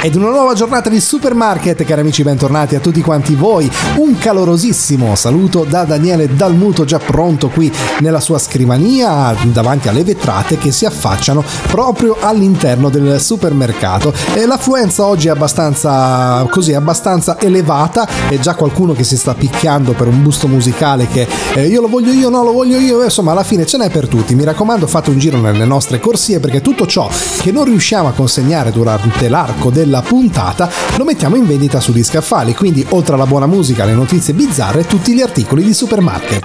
Ed una nuova giornata di Supermarket, cari amici, bentornati a tutti quanti voi. Un calorosissimo saluto da Daniele Dal Muto, già pronto qui nella sua scrivania davanti alle vetrate che si affacciano proprio all'interno del supermercato. E l'affluenza oggi è abbastanza elevata, e già qualcuno che si sta picchiando per un gusto musicale che io lo voglio io, no lo voglio io, insomma alla fine ce n'è per tutti. Mi raccomando, fate un giro nelle nostre corsie, perché tutto ciò che non riusciamo a consegnare durante l'arco della puntata lo mettiamo in vendita sugli scaffali, quindi oltre alla buona musica, le notizie bizzarre, tutti gli articoli di Supermarket.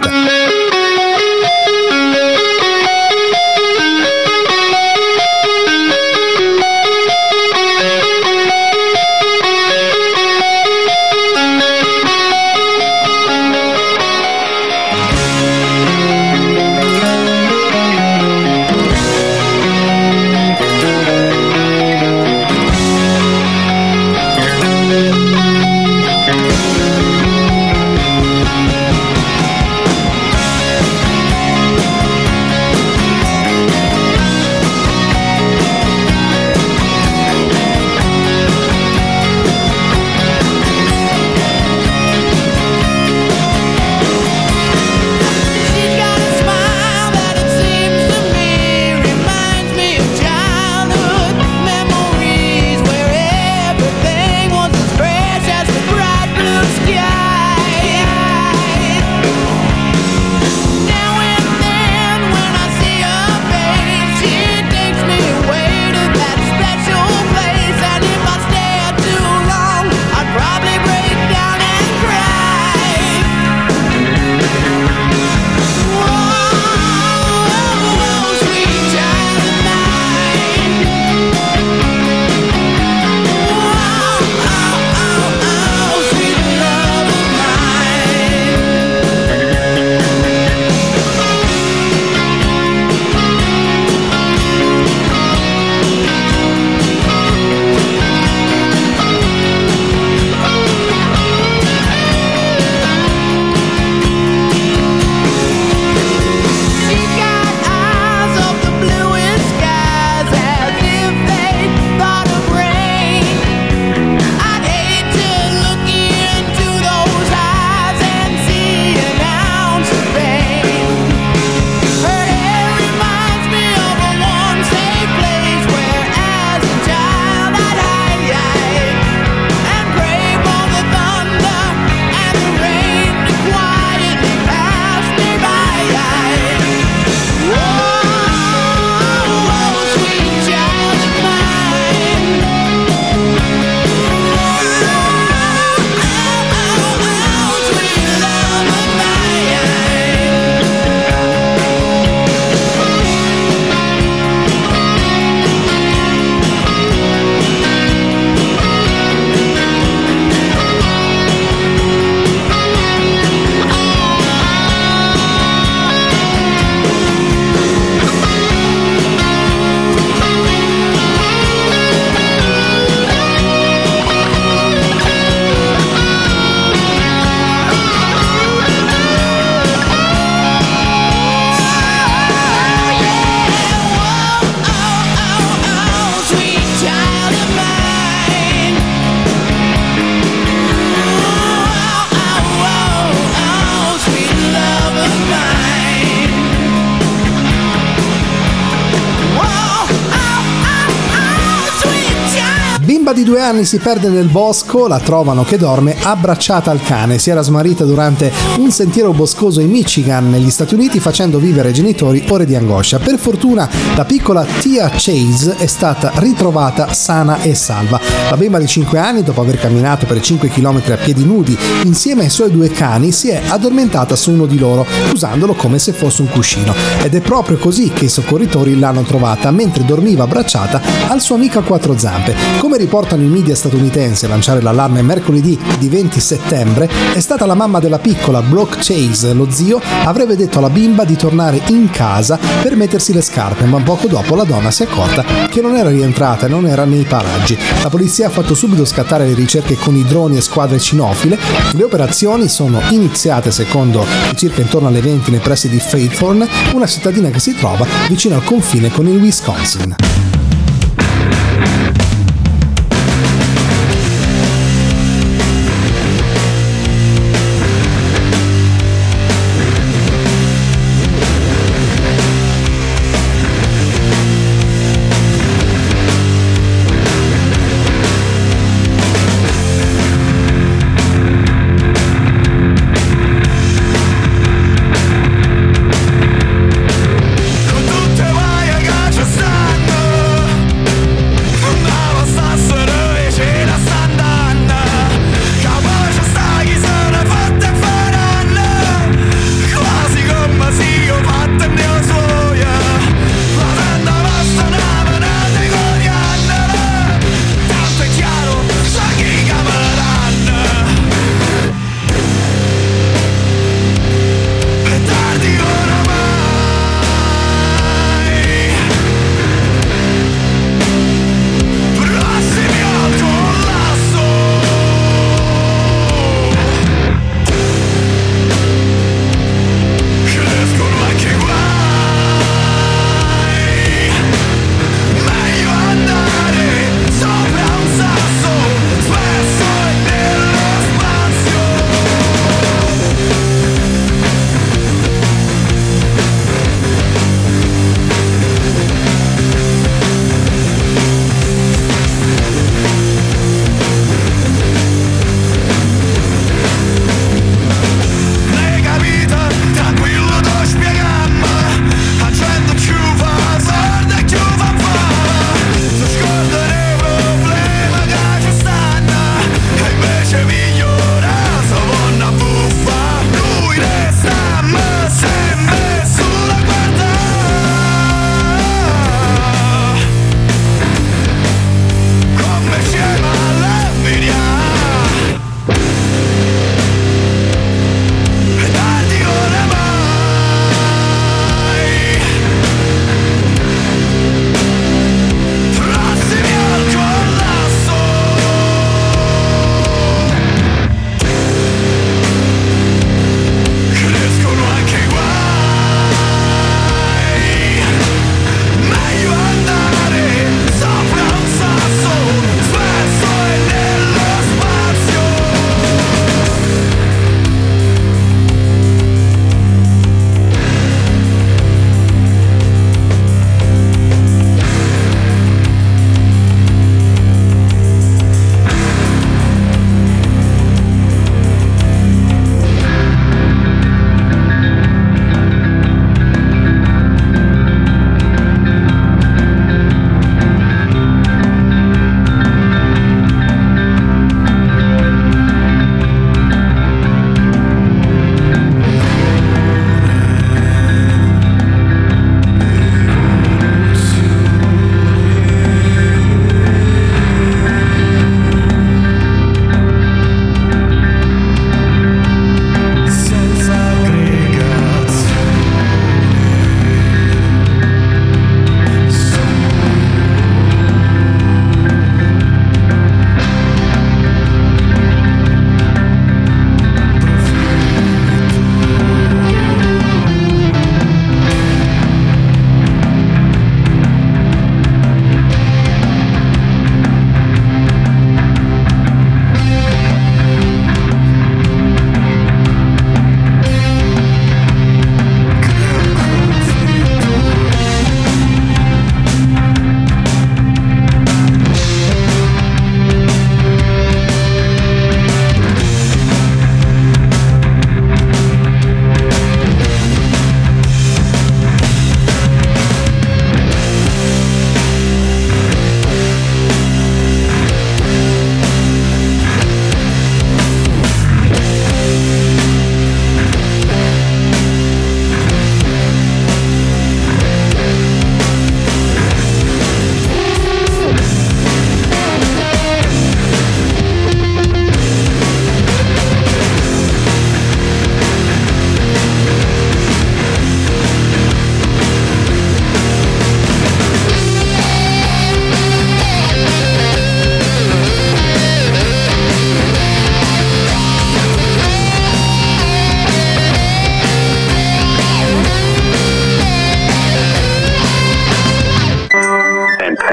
Di 2 anni si perde nel bosco, la trovano che dorme abbracciata al cane. Si era smarrita durante un sentiero boscoso in Michigan, negli Stati Uniti, facendo vivere ai genitori ore di angoscia. Per fortuna la piccola Tia Chase è stata ritrovata sana e salva. La bimba di 5 anni, dopo aver camminato per 5 km a piedi nudi insieme ai suoi 2 cani, si è addormentata su uno di loro, usandolo come se fosse un cuscino. Ed è proprio così che i soccorritori l'hanno trovata, mentre dormiva abbracciata al suo amico a 4 zampe. Come riporta portano i media statunitensi a lanciare l'allarme mercoledì di 20 settembre è stata la mamma della piccola, Brooke Chase. Lo zio avrebbe detto alla bimba di tornare in casa per mettersi le scarpe, ma poco dopo la donna si è accorta che non era rientrata e non era nei paraggi. La polizia ha fatto subito scattare le ricerche con i droni e squadre cinofile. Le operazioni sono iniziate, secondo circa intorno alle 20, nei pressi di Faithhorn, una cittadina che si trova vicino al confine con il Wisconsin. No!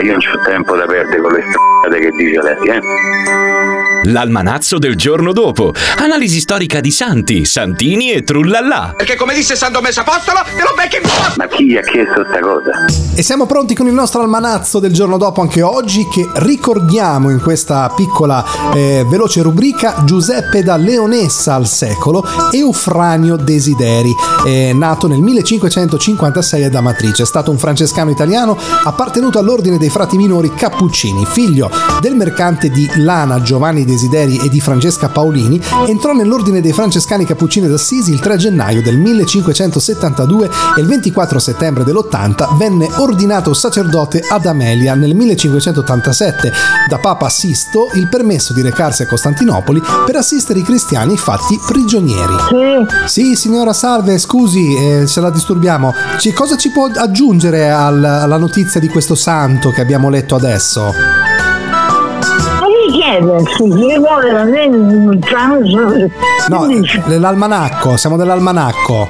io non c'ho tempo da perdere con le stronzate che dice lei, L'almanazzo del giorno dopo. Analisi storica di Santi, Santini e Trullallà. Perché come disse San Tommaso Apostolo, te lo becchi in po'! Ma chi ha chiesto sta cosa? E siamo pronti con il nostro almanazzo del giorno dopo anche oggi, che ricordiamo in questa piccola veloce rubrica Giuseppe da Leonessa al secolo, Eufranio Desideri, nato nel 1556 ad Amatrice. È stato un francescano italiano appartenuto all'ordine dei frati minori cappuccini, figlio del mercante di lana Giovanni Desideri e di Francesca Paolini. Entrò nell'ordine dei francescani cappuccini d'Assisi il 3 gennaio del 1572 e il 24 settembre dell'80 venne ordinato sacerdote ad Amelia. Nel 1587 da Papa Sisto il permesso di recarsi a Costantinopoli per assistere i cristiani fatti prigionieri. Sì, signora, salve, scusi, ce la disturbiamo. Cosa ci può aggiungere alla notizia di questo santo che abbiamo letto adesso? No, l'almanacco, siamo dell'almanacco.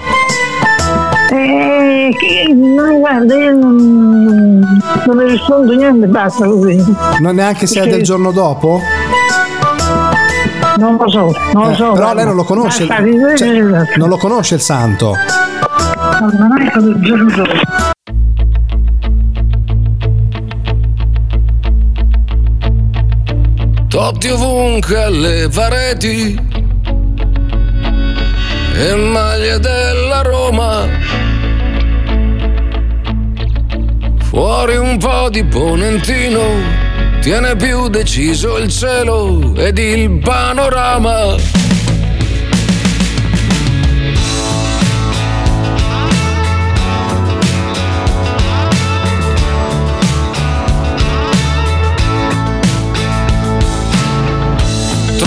Guarda, io non mi rispondo niente, basta così. Non neanche se è del giorno dopo? Non lo so. Però lei non lo conosce. Cioè, non lo conosce il santo. L'almanacco del giorno dopo. Totti ovunque alle pareti e maglie della Roma, fuori un po' di ponentino, tiene più deciso il cielo ed il panorama.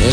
E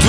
Tu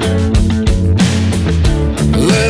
le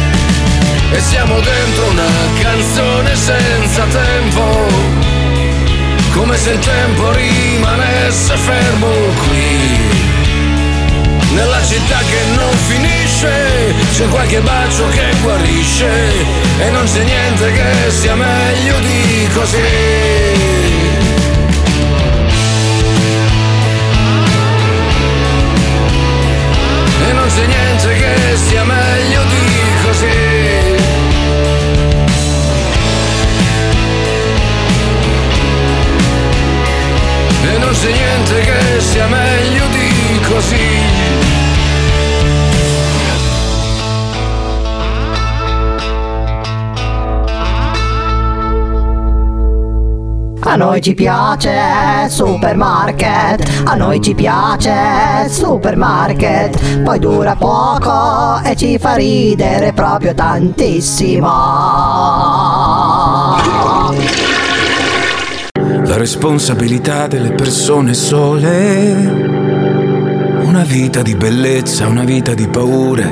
E siamo dentro una canzone senza tempo, come se il tempo rimanesse fermo qui. Nella città che non finisce, c'è qualche bacio che guarisce, e non c'è niente che sia meglio di così. E non c'è niente che sia meglio non c'è niente che sia meglio di così. A noi ci piace Supermarket, a noi ci piace Supermarket, poi dura poco e ci fa ridere proprio tantissimo. La responsabilità delle persone sole, una vita di bellezza, una vita di paure,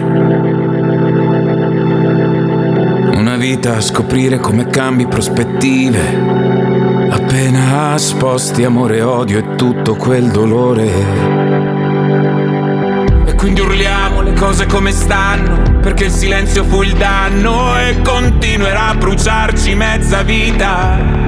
una vita a scoprire come cambi prospettive, appena sposti amore, odio e tutto quel dolore. E quindi urliamo le cose come stanno, perché il silenzio fu il danno e continuerà a bruciarci mezza vita.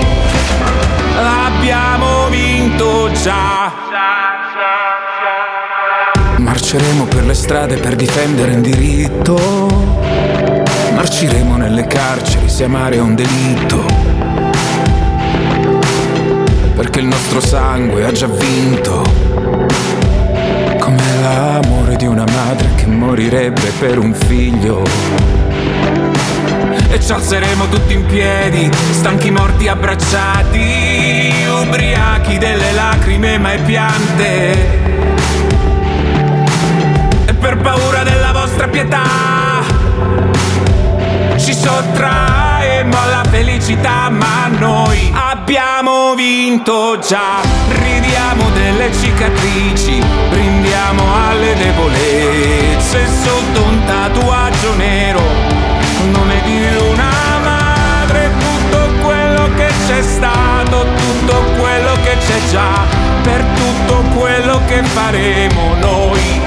abbiamo vinto già. Marceremo per le strade per difendere il diritto, marciremo nelle carceri se amare è un delitto, perché il nostro sangue ha già vinto, come l'amore di una madre che morirebbe per un figlio. E ci alzeremo tutti in piedi, stanchi morti abbracciati, ubriachi delle lacrime mai piante. E per paura della vostra pietà ci sottraemo alla felicità, ma noi abbiamo vinto già. Ridiamo delle cicatrici, brindiamo alle debolezze sotto un tatuaggio nero nome di una madre. Tutto quello che c'è stato, tutto quello che c'è già, per tutto quello che faremo noi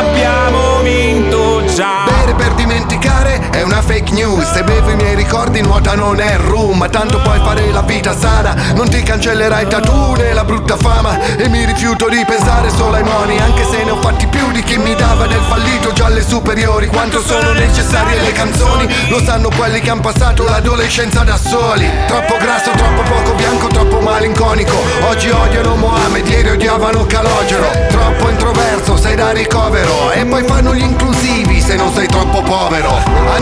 abbiamo vinto già. Bere per dimenticare è una fake news, se bevo i miei ricordi nuotano nel rum, ma tanto puoi fare la vita sana, non ti cancellerai il tattoo né la brutta fama. E mi rifiuto di pensare solo ai money, anche se ne ho fatti più di chi mi dava del fallito già alle superiori. Quanto sono necessarie le canzoni, lo sanno quelli che han passato l'adolescenza da soli. Troppo grasso, troppo poco bianco, troppo malinconico, oggi odiano Mohammed, ieri odiavano Calogero. Troppo introverso, sei da ricovero, e poi fanno gli inclusivi se non sei troppo povero. A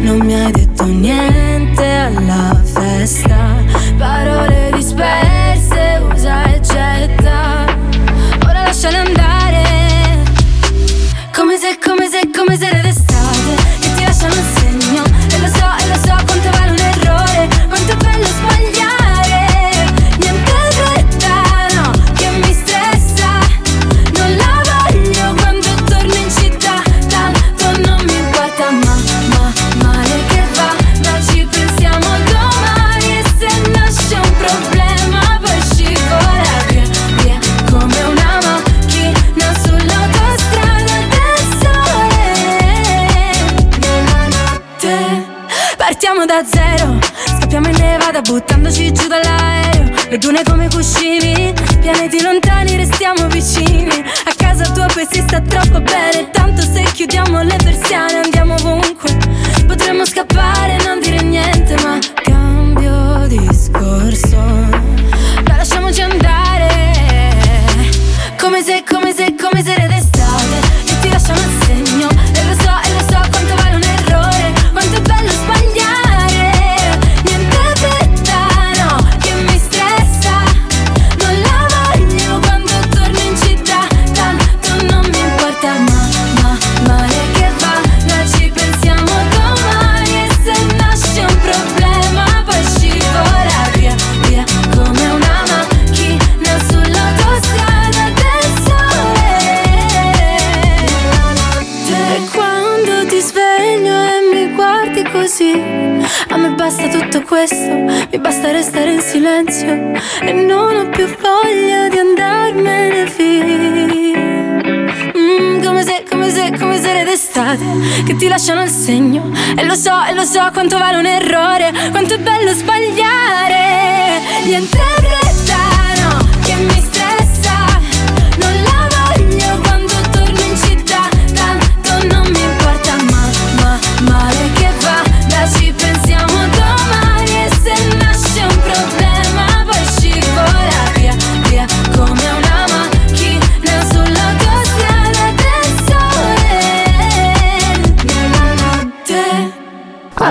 non mi hai detto niente alla festa, parole disperse, usa e getta. Ora lasciale andare, come se restate. Sono un segno, e lo so quanto vale un errore, quanto è bello sbagliare. Niente fretta, no, che mi stressa. Non la voglio quando torno in città, tanto non mi importa, ma male che va. Ma ci pensiamo domani, e se nasce un problema poi scivola via, come una macchina sull'autostrada del sole. Nella notte partiamo da zero, scappiamo in Nevada buttandoci giù dall'aereo. Le dune come cuscini, pianeti lontani restiamo vicini. A casa tua poi si sta troppo bene, tanto se chiudiamo le persiane andiamo ovunque. Potremmo scappare e non dire niente, ma cambio discorso, la lasciamoci andare. Come se guardi così. A me basta tutto questo, mi basta restare in silenzio e non ho più voglia di andarmene via. Come se le d'estate che ti lasciano il segno. E lo so quanto vale un errore, quanto è bello sbagliare. Niente retano che mi stressa, non la voglio quando torno in città. Tanto non mi importa, ma male che vada, ci pensiamo domani. E se nasce un problema poi scivola via, via come un a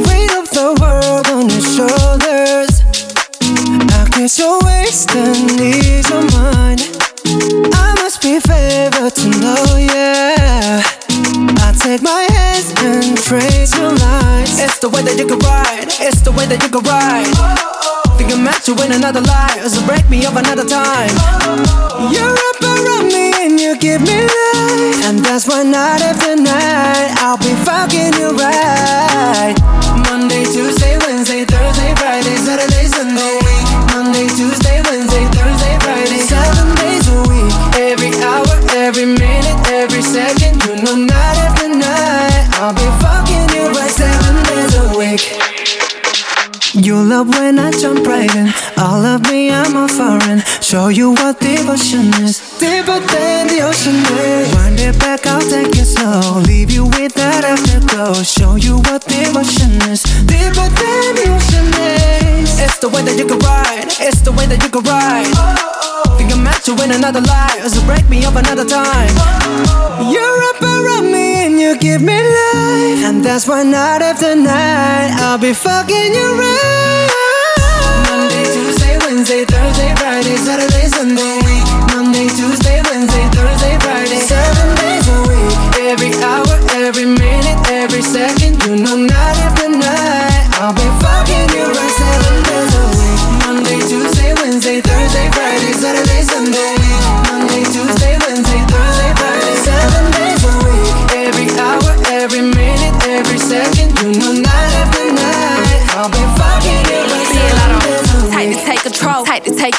Weight of the world on your shoulders, I guess you're wasting. It's the way that you can ride, it's the way that you can ride. Think I met you in another life, so break me up another time. You're up around me and you give me life, and that's why night after night I'll be fucking you right. Monday, Tuesday, Wednesday, Thursday, Friday, Saturday, Sunday. Monday, Tuesday, Wednesday, Thursday, Friday, 7 days a week. Every hour, every minute, every second, you know night after night I'll be fucking you right. 7 days a week. You love when I jump right in. All of me, I'm a foreign. Show you what devotion is, deeper than the ocean is. Wind it back, I'll take it slow, leave you with that afterglow. Show you what devotion is, deeper than the ocean is. It's the way that you can ride, it's the way that you can ride. Think I met you in another life, so break me up another time. You're up around me, you give me life, and that's why night after night I'll be fucking you right. Monday, Tuesday, Wednesday, Thursday, Friday, Saturday, Sunday. Monday, Tuesday, Wednesday, Thursday, Friday, 7 days a week. Every hour, every minute, every second, you know night after night I'll be fucking you right. 7 days a week. Monday, Tuesday, Wednesday, Thursday, Friday, Saturday, Sunday. Monday, Tuesday, Wednesday, Thursday, Friday, 7 days a week. Every hour, every minute, every second, you know night after night I'll be fucking you right. Type to take control, type to take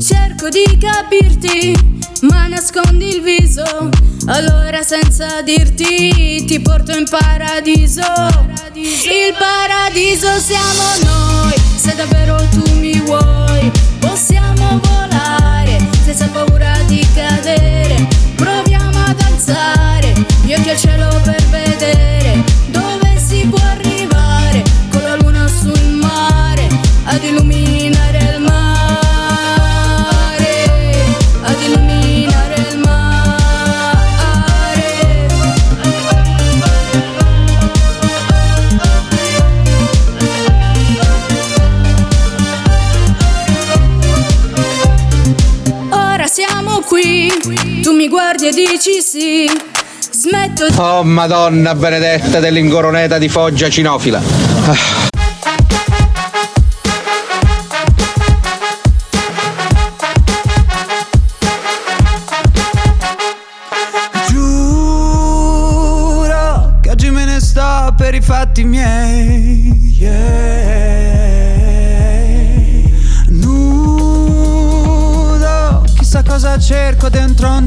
Cerco di capirti, ma nascondi il viso. Allora senza dirti ti porto in paradiso. Il paradiso siamo noi, se davvero tu mi vuoi. Possiamo volare senza paura di cadere. Proviamo ad alzare gli occhi al cielo per vedere dove si può arrivare con la luna sul mare ad illuminare il mare. Qui, tu mi guardi e dici sì, smetto di... Oh madonna benedetta dell'ingoroneta di Foggia cinofila. Giuro che oggi me ne sto per i fatti miei, cosa cerco dentro un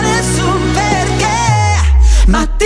nessun perché. Ma ti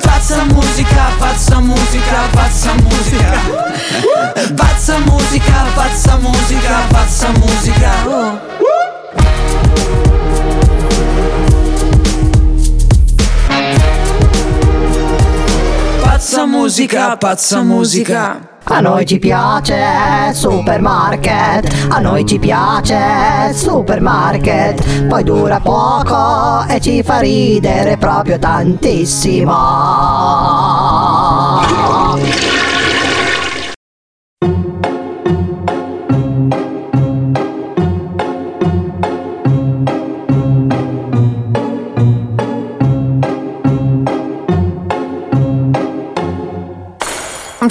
Pazza musica, pazza musica, pazza musica. Pazza musica, pazza musica, pazza musica. Pazza musica, pazza musica. A noi ci piace Supermarket, a noi ci piace Supermarket, poi dura poco e ci fa ridere proprio tantissimo. I'm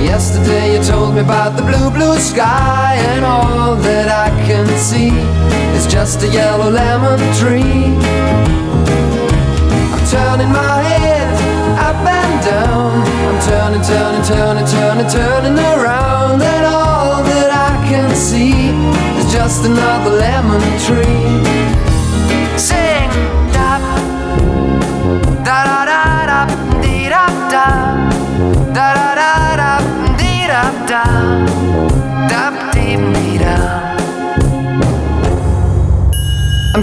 Yesterday you told me about the blue, blue sky, and all that I can see is just a yellow lemon tree. I'm turning my head up and down. I'm turning, turning, turning, turning, turning around, and all that I can see is just another lemon tree. Sing da da da da dee da da da da da da dee da da da dee dee da. I'm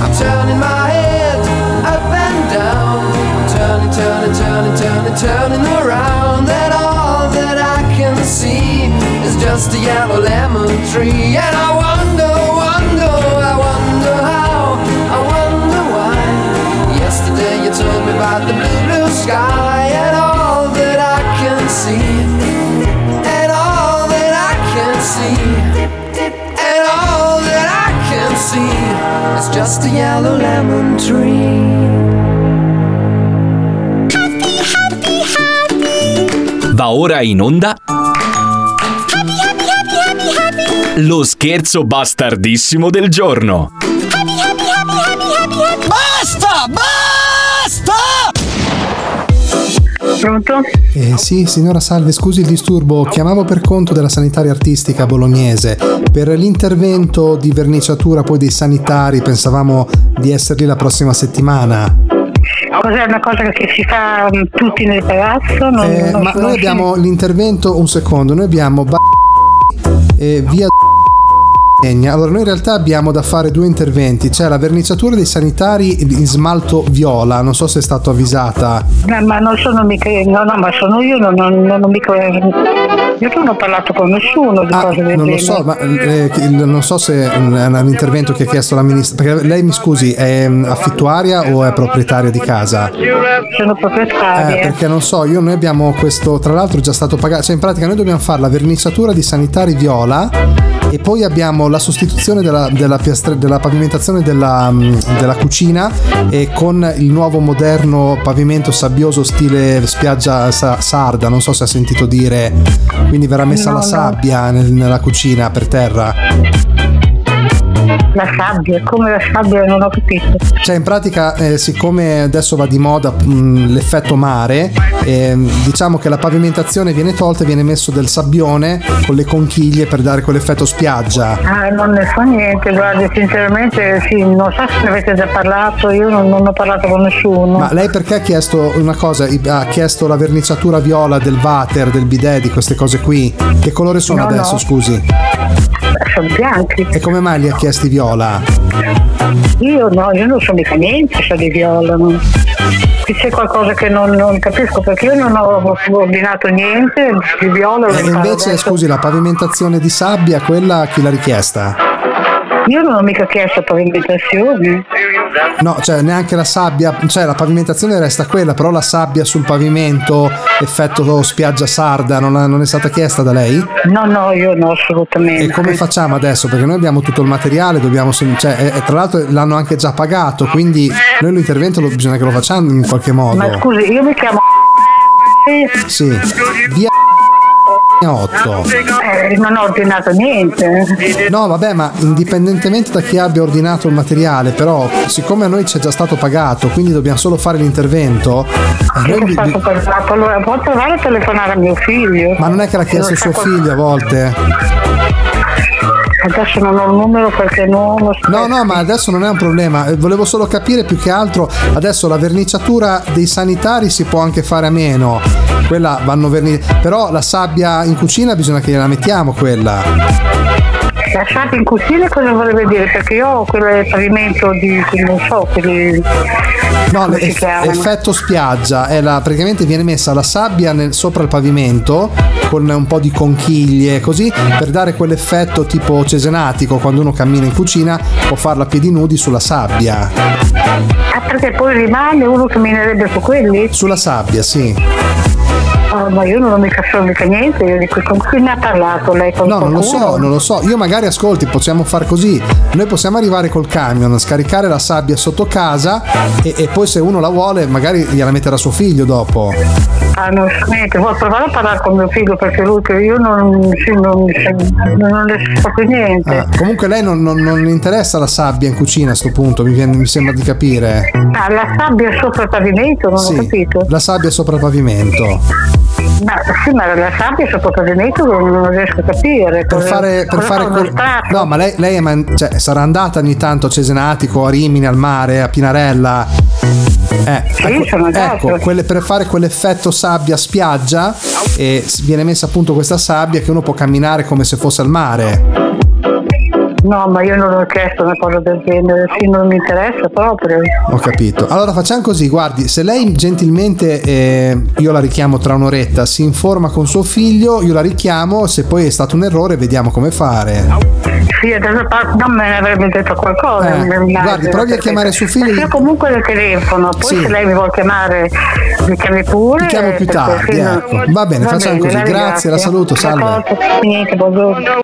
I'm turning my head up and down. I'm turning, turning, turning, turning, turning around, and all that I can see is just a yellow lemon tree. And I wonder, wonder, I wonder how, I wonder why. Yesterday you told me about the blue, blue sky, and all that I can see, and all that I can see, it's just a yellow lemon tree. Happy, happy, happy. Va ora in onda Happy, happy, happy, happy, happy. Lo scherzo bastardissimo del giorno. Happy, happy, happy, happy, happy. Basta, basta. Pronto? Sì, signora, salve, scusi il disturbo. Chiamavo per conto della sanitaria artistica bolognese. Per l'intervento di verniciatura poi dei sanitari, pensavamo di esserli la prossima settimana. Cos'è una cosa che si fa tutti nel palazzo? Ma noi abbiamo l'intervento, un secondo, noi abbiamo via. Allora, noi in realtà abbiamo da fare due interventi. C'è la verniciatura dei sanitari in smalto viola, non so se è stato avvisata. Ma non sono mica. No, ma sono io, non mica. Io non ho parlato con nessuno di cose del genere. Non lo so, ma non so se è un intervento che ha chiesto la ministra. Perché lei, mi scusi, è affittuaria o è proprietaria di casa? Sono proprietaria. Perché non so, noi abbiamo questo, tra l'altro è già stato pagato. Cioè, in pratica noi dobbiamo fare la verniciatura di sanitari viola, e poi abbiamo la sostituzione della pavimentazione della cucina, e con il nuovo moderno pavimento sabbioso stile spiaggia sarda, non so se ha sentito dire, quindi verrà messa la sabbia nella cucina per terra. La sabbia, come la sabbia? Non ho capito. Cioè, in pratica, siccome adesso va di moda l'effetto mare, diciamo che la pavimentazione viene tolta e viene messo del sabbione con le conchiglie per dare quell'effetto spiaggia. Non ne so niente, guardi, sinceramente sì, non so se ne avete già parlato, io non ho parlato con nessuno. Ma lei perché ha chiesto una cosa? Ha chiesto la verniciatura viola del water, del bidet, di queste cose qui? Che colore sono adesso, scusi? Sono bianchi. E come mai li ha chiesti viola? Io non so mica niente, so di viola. No? Qui c'è qualcosa che non capisco, perché io non ho ordinato niente di viola. E invece, scusi, la pavimentazione di sabbia, quella chi l'ha richiesta? Io non ho mica chiesto pavimentazione. No, cioè neanche la sabbia, cioè la pavimentazione resta quella, però la sabbia sul pavimento, effetto spiaggia sarda, non è stata chiesta da lei? No, io no, assolutamente. E come facciamo adesso? Perché noi abbiamo tutto il materiale, dobbiamo, cioè, e tra l'altro l'hanno anche già pagato, quindi noi l'intervento bisogna che lo facciamo in qualche modo. Ma scusi, io mi chiamo... Sì, via... 8. Non ho ordinato niente. No, vabbè, ma indipendentemente da chi abbia ordinato il materiale, però siccome a noi c'è già stato pagato, quindi dobbiamo solo fare l'intervento. È stato pagato. Allora può provare a telefonare a mio figlio. Ma non è che l'ha chiesto suo figlio a volte? Adesso non ho il numero perché no, ma adesso non è un problema. Volevo solo capire, più che altro, adesso la verniciatura dei sanitari si può anche fare a meno. Quella vanno verniciati. Però la sabbia in cucina bisogna che la mettiamo, quella. La sabbia in cucina cosa vorrebbe dire? Perché io ho quel pavimento di, non so, quelli... No, l'effetto spiaggia è praticamente viene messa la sabbia sopra il pavimento con un po' di conchiglie, così, per dare quell'effetto tipo cesenatico, quando uno cammina in cucina può farla a piedi nudi sulla sabbia. Ah, perché poi rimane, uno camminerebbe su quelli? Sulla sabbia, sì. Oh, ma io non ho mica so mica niente, io dico, con chi ne ha parlato lei? Con no, non lo so, io magari, ascolti, possiamo far così, noi possiamo arrivare col camion, scaricare la sabbia sotto casa e poi se uno la vuole magari gliela metterà suo figlio dopo. Ah, non so niente, vuoi provare a parlare con mio figlio perché lui, io non ne so più niente. Ah, comunque lei non le interessa la sabbia in cucina a sto punto, mi sembra di capire. Ah, la sabbia sopra il pavimento, non sì, ho capito. La sabbia sopra il pavimento. Ma sì, ma la sabbia sotto il pavimento non riesco a capire. No, ma lei cioè, sarà andata ogni tanto a Cesenatico, a Rimini, al mare, a Pinarella. Sì, sono andato. Ecco, per fare quell'effetto sabbia spiaggia, e viene messa appunto questa sabbia che uno può camminare come se fosse al mare. No, ma io non ho chiesto una cosa del genere, sì, non mi interessa proprio. Ho capito. Allora facciamo così, guardi, se lei gentilmente, io la richiamo tra un'oretta, si informa con suo figlio, io la richiamo, se poi è stato un errore vediamo come fare. Sì, adesso non me ne avrebbe detto qualcosa. Guardi, provi a chiamare suo figlio. Io comunque il telefono, poi sì, se lei mi vuole chiamare, mi chiami pure. Mi chiamo più tardi, ecco. Va bene, facciamo così, grazie, la saluto, salve. Niente, buongiorno.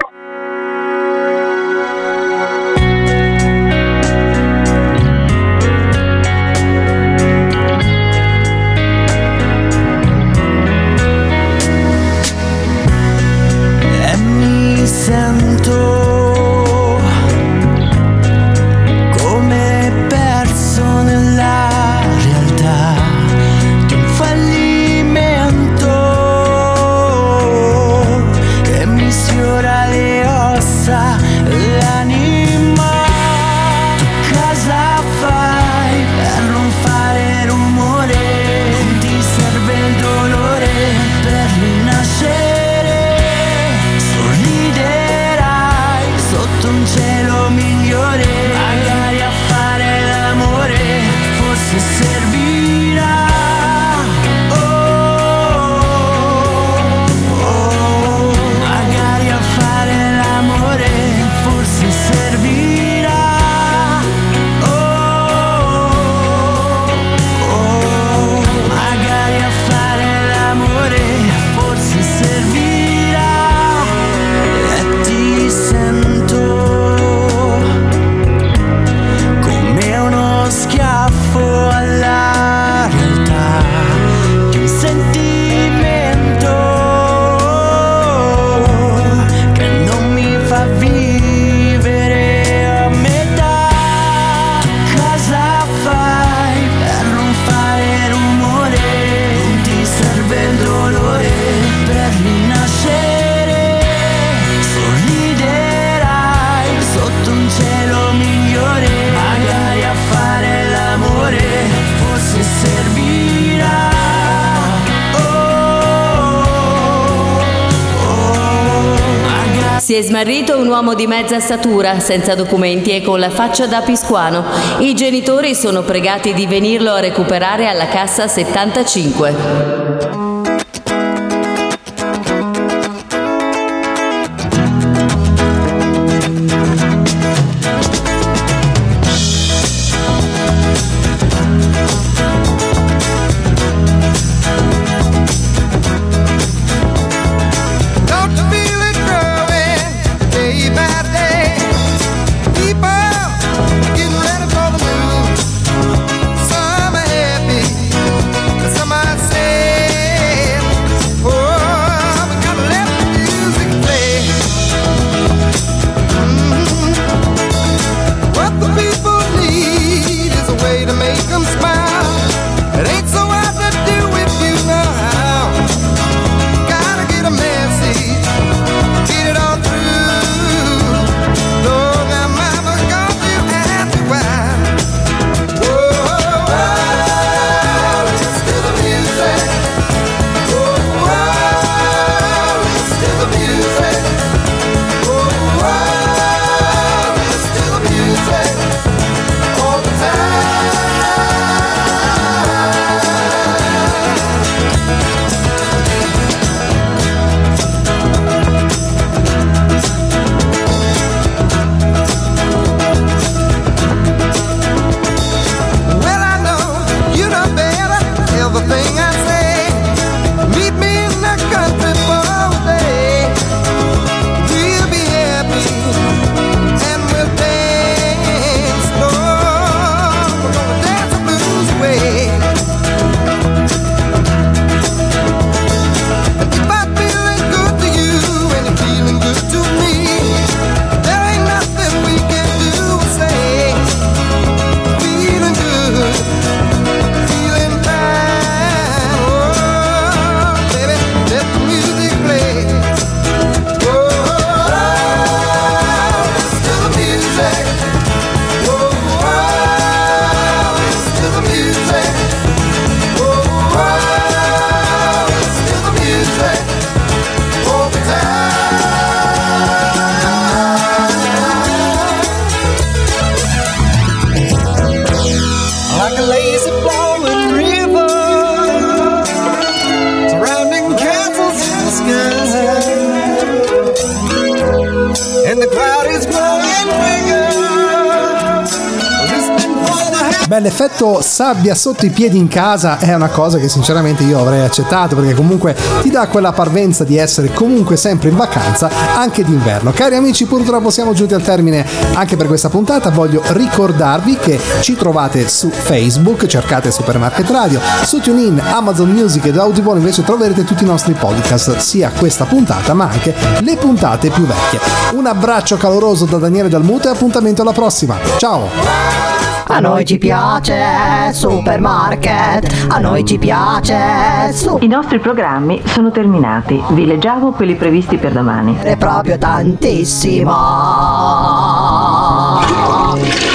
Si è smarrito un uomo di mezza statura, senza documenti e con la faccia da piscuano. I genitori sono pregati di venirlo a recuperare alla cassa 75. Beh, l'effetto sabbia sotto i piedi in casa è una cosa che sinceramente io avrei accettato, perché comunque ti dà quella parvenza di essere comunque sempre in vacanza anche d'inverno. Cari amici, purtroppo siamo giunti al termine anche per questa puntata. Voglio ricordarvi che ci trovate su Facebook, cercate Supermarket Radio, su TuneIn, Amazon Music ed Audible invece troverete tutti i nostri podcast, sia questa puntata ma anche le puntate più vecchie. Un abbraccio caloroso da Daniele Dal Muto e appuntamento alla prossima. Ciao! A noi ci piace Supermarket, a noi ci piace I nostri programmi sono terminati, vi leggiamo quelli previsti per domani. È proprio tantissimo.